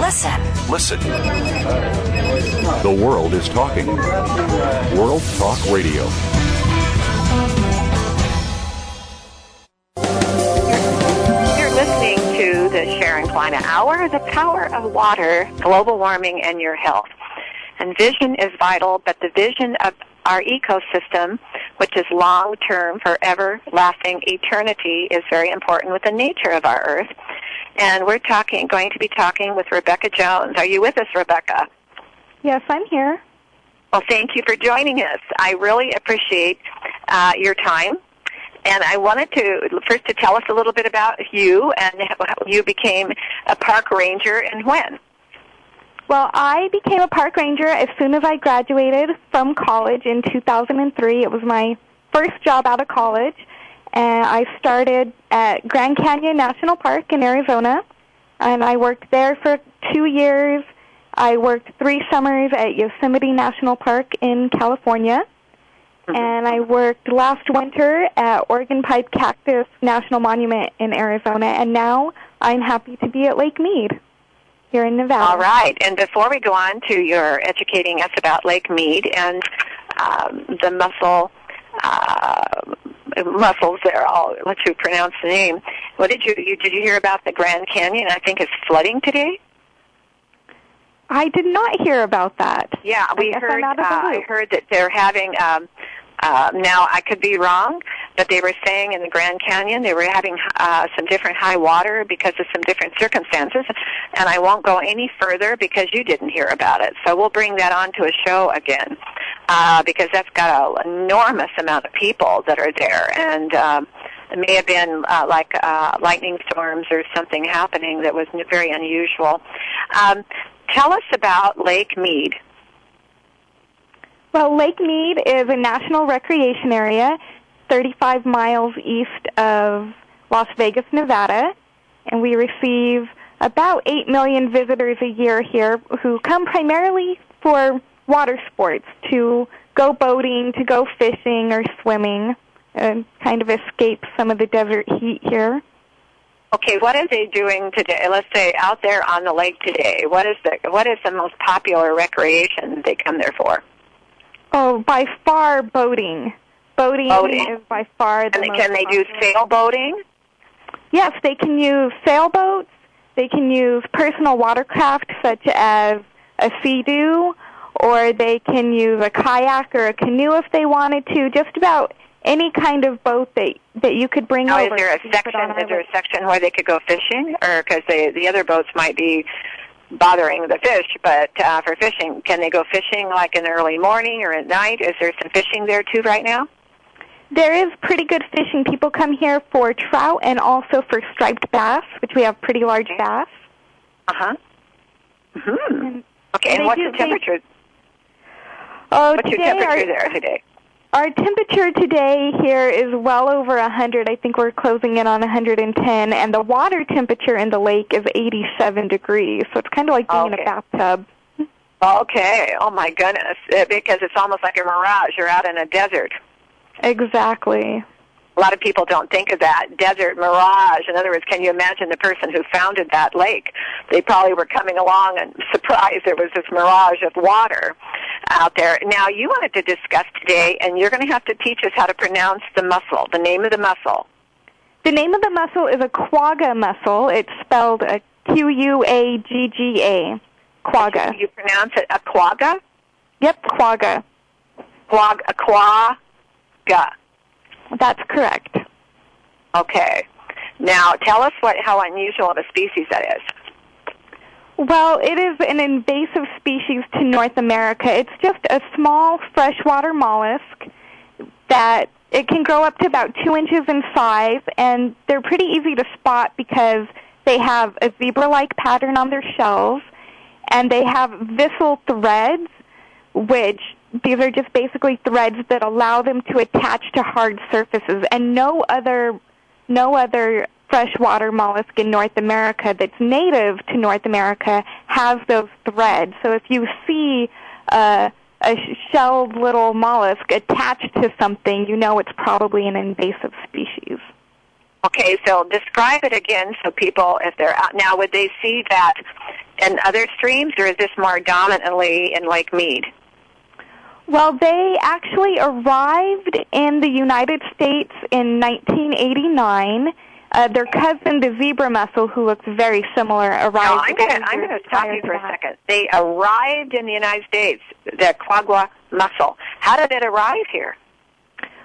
Listen. Listen. The world is talking. World Talk Radio. You're listening to the Sharon Kleiner Hour, the power of water, global warming, and your health. And vision is vital, but the vision of our ecosystem, which is long-term, forever, lasting, eternity, is very important with the nature of our Earth. And we're talking, going to be talking with Rebecca Jones. Are you with us, Rebecca? Yes, I'm here. Well, thank you for joining us. I really appreciate uh, your time. And I wanted to, first, to tell us a little bit about you and how you became a park ranger and when. Well, I became a park ranger as soon as I graduated from college in two thousand three. It was my first job out of college. And I started at Grand Canyon National Park in Arizona, and I worked there for two years. I worked three summers at Yosemite National Park in California, and I worked last winter at Organ Pipe Cactus National Monument in Arizona, and now I'm happy to be at Lake Mead here in Nevada. All right, and before we go on to your educating us about Lake Mead and um, the mussel Uh, mussels there, I'll let you pronounce the name. What did you, you did you hear about the Grand Canyon? I think it's flooding today. I did not hear about that. Yeah, we I heard. Uh, I heard that they're having. Um, uh, now I could be wrong, but they were saying in the Grand Canyon they were having uh, some different high water because of some different circumstances. And I won't go any further because you didn't hear about it. So we'll bring that on to a show again. Uh, because that's got an enormous amount of people that are there, and um, it may have been uh, like uh, lightning storms or something happening that was very unusual. Um, tell us about Lake Mead. Well, Lake Mead is a national recreation area thirty-five miles east of Las Vegas, Nevada, and we receive about eight million visitors a year here who come primarily for water sports, to go boating, to go fishing or swimming, and kind of escape some of the desert heat here. Okay, what are they doing today? Let's say out there on the lake today, what is the what is the most popular recreation that they come there for? Oh, by far boating. Boating, boating. is by far the and most. Can they popular. do sailboating? Yes, they can use sailboats. They can use personal watercraft such as a sea-doo, or they can use a kayak or a canoe if they wanted to. Just about any kind of boat that that you could bring now, over. Is there a section? Is there a section where they could go fishing, or because the other boats might be bothering the fish? But uh, for fishing, can they go fishing like in the early morning or at night? Is there some fishing there too right now? There is pretty good fishing. People come here for trout and also for striped bass, which we have pretty large bass. Uh huh. Mm-hmm. And, okay. And, and what's do, the temperature? They, oh, what's your temperature our, there today? Our temperature today here is well over one hundred. I think we're closing in on one hundred ten, and the water temperature in the lake is eighty-seven degrees, so it's kind of like being okay. in a bathtub. Okay. Oh, my goodness, it, because it's almost like a mirage. You're out in a desert. Exactly. A lot of people don't think of that, desert mirage. In other words, can you imagine the person who founded that lake? They probably were coming along and surprised there was this mirage of water out there. Now, you wanted to discuss today, and you're going to have to teach us how to pronounce the mussel, the name of the mussel. The name of the mussel is a quagga mussel. It's spelled a Q U A G G A, quagga. You pronounce it a quagga? Yep, quagga. Quagga, a quagga. That's correct. Okay. Now, tell us what how unusual of a species that is. Well, it is an invasive species to North America. It's just a small freshwater mollusk that it can grow up to about two inches in size, and they're pretty easy to spot because they have a zebra-like pattern on their shells, and they have vissel threads, which... These are just basically threads that allow them to attach to hard surfaces, and no other no other freshwater mollusk in North America that's native to North America has those threads. So if you see uh, a shelled little mollusk attached to something, you know it's probably an invasive species. Okay, so describe it again so people, if they're out now, would they see that in other streams, or is this more dominantly in Lake Mead? Well, they actually arrived in the United States in nineteen eighty-nine. Uh, their cousin, the zebra mussel, who looks very similar, arrived. No, I'm going to stop you for a second. They arrived in the United States, the quagga mussel. How did it arrive here?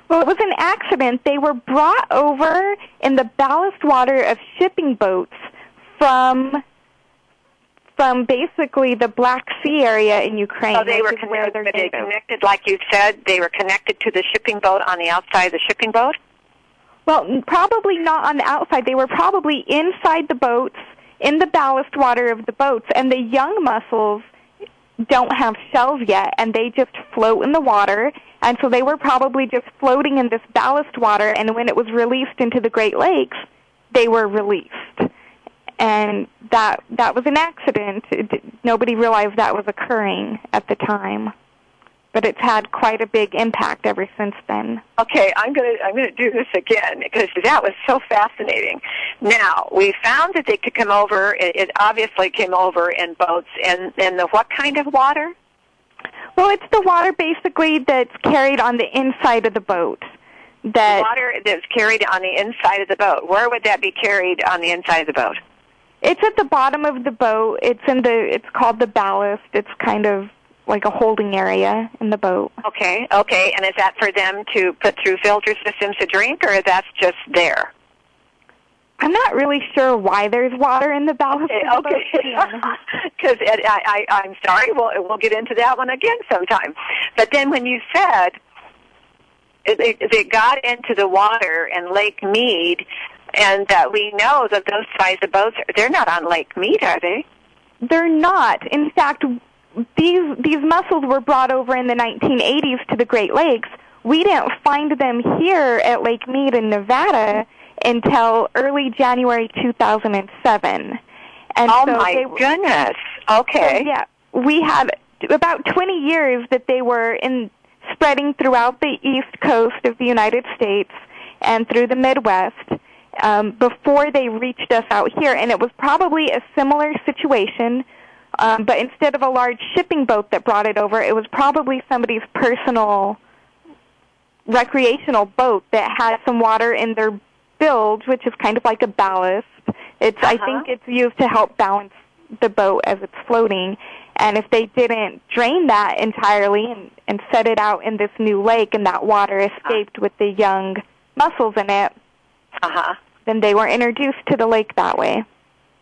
Well, it was an accident. They were brought over in the ballast water of shipping boats from... from basically the Black Sea area in Ukraine. So they were connected, they connected, like you said, they were connected to the shipping boat on the outside of the shipping boat? Well, probably not on the outside. They were probably inside the boats, in the ballast water of the boats, and the young mussels don't have shells yet, and they just float in the water, and so they were probably just floating in this ballast water, and when it was released into the Great Lakes, they were released. And that that was an accident. Nobody realized that was occurring at the time, but it's had quite a big impact ever since then. Okay, I'm gonna I'm gonna do this again because that was so fascinating. Now we found that they could come over. It, it obviously came over in boats. And and the what kind of water? Well, it's the water basically that's carried on the inside of the boat. That water that's carried on the inside of the boat. Where would that be carried on the inside of the boat? It's at the bottom of the boat. It's in the. It's called the ballast. It's kind of like a holding area in the boat. Okay, okay. And is that for them to put through filter systems to drink, or that's just there? I'm not really sure why there's water in the ballast. Okay, because okay. I, I, I'm sorry. We'll we'll get into that one again sometime. But then when you said they, they got into the water in Lake Mead. And that we know that those size of boats, they're not on Lake Mead, are they? They're not. In fact, these these mussels were brought over in the nineteen eighties to the Great Lakes. We didn't find them here at Lake Mead in Nevada until early January two thousand seven. And oh, so my they, goodness. Okay. Yeah. We had about twenty years that they were in spreading throughout the east coast of the United States and through the Midwest um, before they reached us out here. And it was probably a similar situation, um, but instead of a large shipping boat that brought it over, it was probably somebody's personal recreational boat that had some water in their bilge, which is kind of like a ballast. It's uh-huh. I think it's used to help balance the boat as it's floating. And if they didn't drain that entirely and, and set it out in this new lake and that water escaped with the young mussels in it, uh-huh. then they were introduced to the lake that way.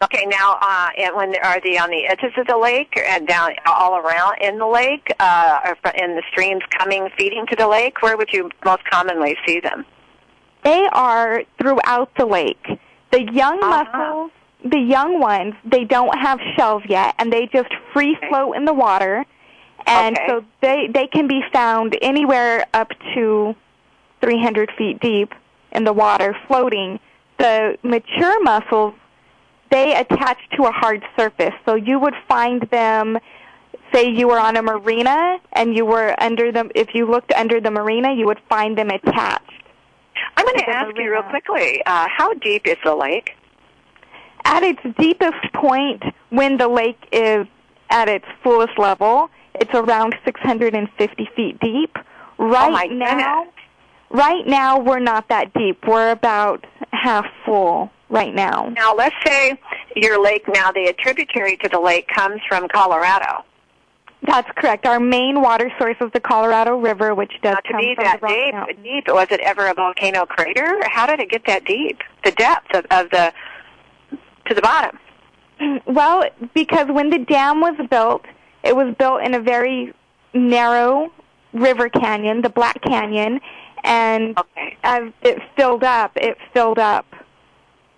Okay, now, uh, and when are they on the edges of the lake and down all around in the lake, uh, or in the streams coming, feeding to the lake? Where would you most commonly see them? They are throughout the lake. The young uh-huh. mussels, the young ones, they don't have shells yet, and they just free float in the water. And okay. so they, they can be found anywhere up to three hundred feet deep in the water floating. The mature mussels, they attach to a hard surface. So you would find them, say you were on a marina, and you were under the, if you looked under the marina, you would find them attached. I'm going to ask you real quickly, uh, how deep is the lake? At its deepest point, when the lake is at its fullest level, it's around six hundred fifty feet deep. Right oh my now, goodness. Right now we're not that deep. We're about half full right now. Now, let's say your lake now, the tributary to the lake comes from Colorado. That's correct. Our main water source is the Colorado River, which does now, to come be from that the deep, mountains. deep. Was it ever a volcano crater? How did it get that deep? The depth of, of the to the bottom. Well, because when the dam was built, it was built in a very narrow river canyon, the Black Canyon, and okay. as it filled up, it filled up.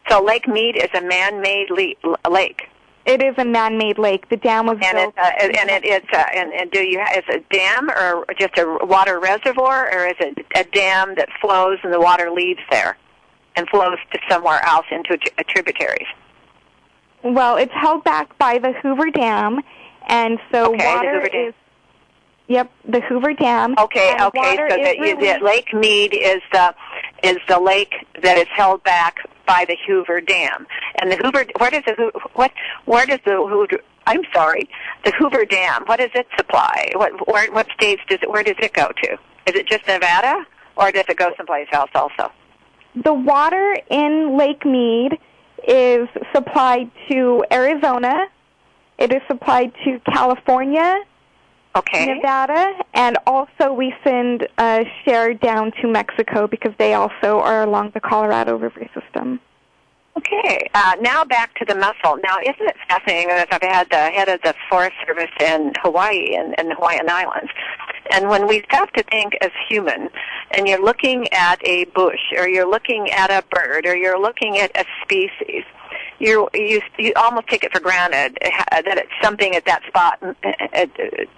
So Lake Mead is a man-made le- lake. It is a man-made lake. The dam was and built. It, uh, and it, it's uh, and, and do you is it a dam or just a water reservoir, or is it a dam that flows and the water leaves there and flows to somewhere else into a tributaries? Well, it's held back by the Hoover Dam, and so okay, water the Hoover Dam. is. Yep, the Hoover Dam. Okay, and okay. So that really... Lake Mead is the is the lake that is held back by the Hoover Dam, and the Hoover. Where does the what? Where does the Hoover? I'm sorry, the Hoover Dam. What does it supply? What where, what states does it? Where does it go to? Is it just Nevada, or does it go someplace else also? The water in Lake Mead is supplied to Arizona, it is supplied to California, okay. Nevada, and also we send a share down to Mexico because they also are along the Colorado River system. Okay, uh, now back to the mussel. Now, isn't it fascinating that I've had the head of the Forest Service in Hawaii and, and the Hawaiian Islands, and when we have to think as human, and you're looking at a bush, or you're looking at a bird, or you're looking at a species, you you you almost take it for granted that it's something at that spot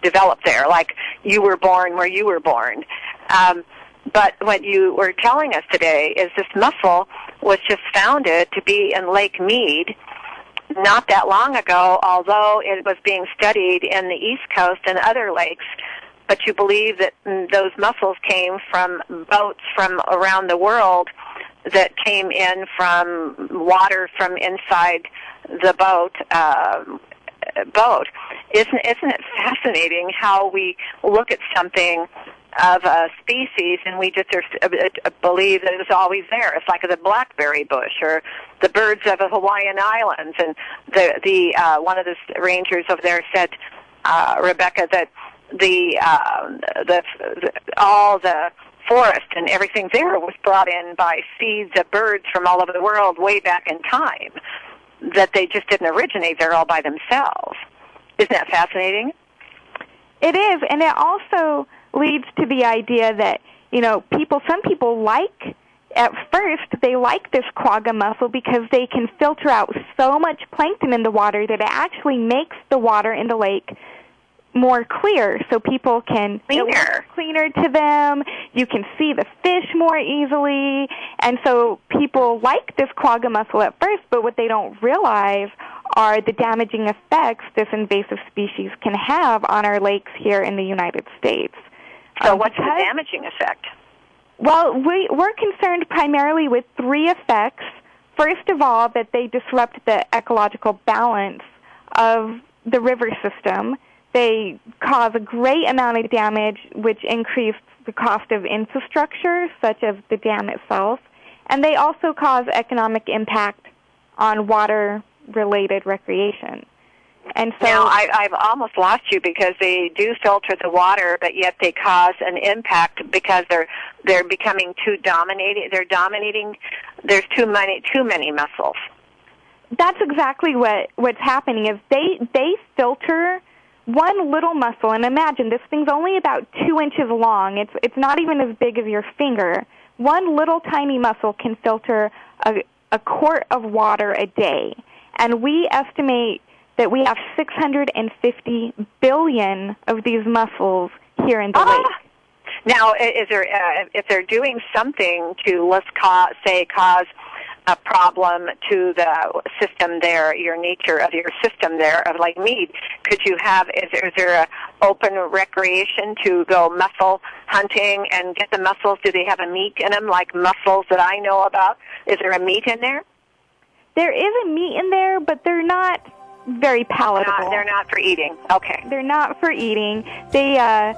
developed there, like you were born where you were born. Um, but what you were telling us today is this mussel was just founded to be in Lake Mead not that long ago, although it was being studied in the East Coast and other lakes. But you believe that those mussels came from boats from around the world that came in from water from inside the boat. Uh, boat, isn't isn't it fascinating how we look at something of a species and we just are, uh, believe that it's always there? It's like the blackberry bush or the birds of the Hawaiian Islands. And the the uh, one of the rangers over there said, uh, Rebecca, that. The, uh, the the all the forest and everything there was brought in by seeds of birds from all over the world way back in time, that they just didn't originate there all by themselves. Isn't that fascinating? It is, and it also leads to the idea that, you know, people, some people like, at first, they like this quagga mussel because they can filter out so much plankton in the water that it actually makes the water in the lake more clear, so people can cleaner. cleaner to them. You can see the fish more easily, and so people like this quagga mussel at first, but what they don't realize are the damaging effects this invasive species can have on our lakes here in the United States. So what's because, the damaging effect? Well, we, we're concerned primarily with three effects. First of all, that they disrupt the ecological balance of the river system. They cause a great amount of damage, which increased the cost of infrastructure, such as the dam itself. And they also cause economic impact on water-related recreation. And so now I, I've almost lost you because they do filter the water, but yet they cause an impact because they're they're becoming too dominating. They're dominating. There's too many too many mussels. That's exactly what what's happening. Is they they filter one little mussel, and imagine this thing's only about two inches long. It's it's not even as big as your finger. One little tiny mussel can filter a, a quart of water a day, and we estimate that we have six hundred fifty billion of these mussels here in the ah. lake. Now, is there, uh, if they're doing something to, let's ca- say, cause a problem to the system there, your nature of your system there, of Lake Mead, could you have, is there, is there an open recreation to go mussel hunting and get the mussels? Do they have a meat in them, like mussels that I know about? Is there a meat in there? There is a meat in there, but they're not very palatable. Not, they're not for eating. Okay. They're not for eating. They uh,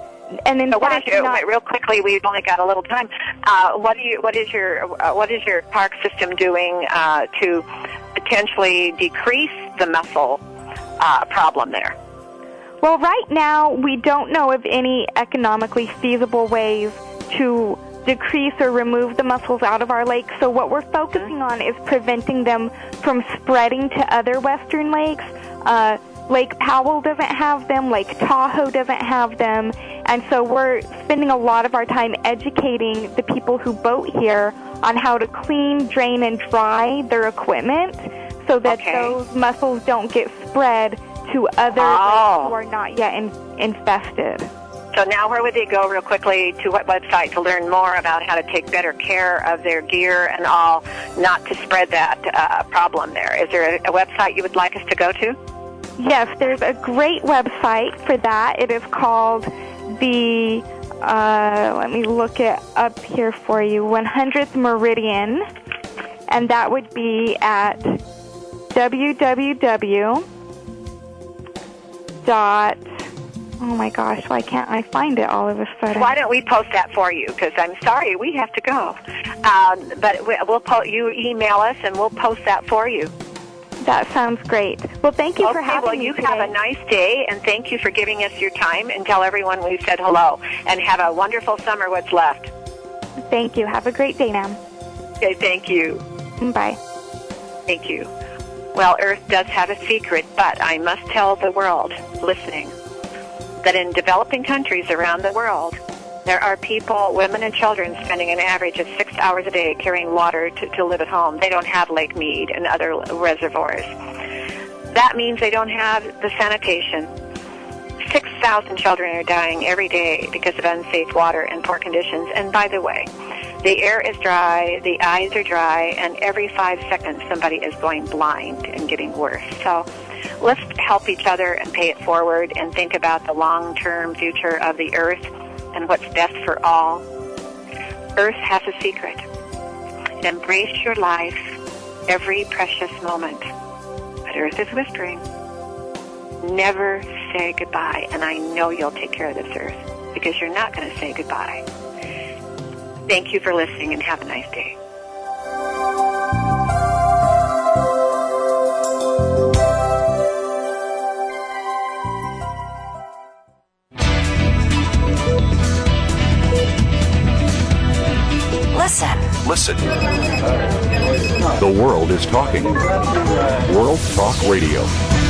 and in so fact, what is your, not, wait, real quickly, we've only got a little time. Uh, what do you? What is your? Uh, what is your park system doing uh, to potentially decrease the mussel uh, problem there? Well, right now we don't know of any economically feasible ways to decrease or remove the mussels out of our lake. So what we're focusing on is preventing them from spreading to other western lakes. Uh, Lake Powell doesn't have them. Lake Tahoe doesn't have them. And so we're spending a lot of our time educating the people who boat here on how to clean, drain, and dry their equipment so that okay. those mussels don't get spread to other oh. lakes who are not yet in- infested. So now where would they go real quickly, to what website to learn more about how to take better care of their gear and all, not to spread that uh, problem there? Is there a, a website you would like us to go to? Yes, there's a great website for that. It is called the, uh, let me look it up here for you, one hundredth Meridian, and that would be at www dot Oh, my gosh, why can't I find it all of a sudden? Why don't we post that for you? Because I'm sorry, we have to go. Um, but we'll po- you email us, and we'll post that for you. That sounds great. Well, thank you okay, for having well, me you today. Have a nice day, and thank you for giving us your time, and tell everyone we said hello. And have a wonderful summer, what's left. Thank you. Have a great day, ma'am. Okay, thank you. Bye. Thank you. Well, Earth does have a secret, but I must tell the world listening that in developing countries around the world, there are people, women and children, spending an average of six hours a day carrying water to, to live at home. They don't have Lake Mead and other reservoirs. That means they don't have the sanitation. six thousand children are dying every day because of unsafe water and poor conditions. And by the way, the air is dry, the eyes are dry, and every five seconds somebody is going blind and getting worse. So let's help each other and pay it forward and think about the long-term future of the Earth and what's best for all. Earth has a secret. Embrace your life, every precious moment. But Earth is whispering, never say goodbye. And I know you'll take care of this Earth because you're not going to say goodbye. Thank you for listening and have a nice day. Listen. Listen. The world is talking. World Talk Radio.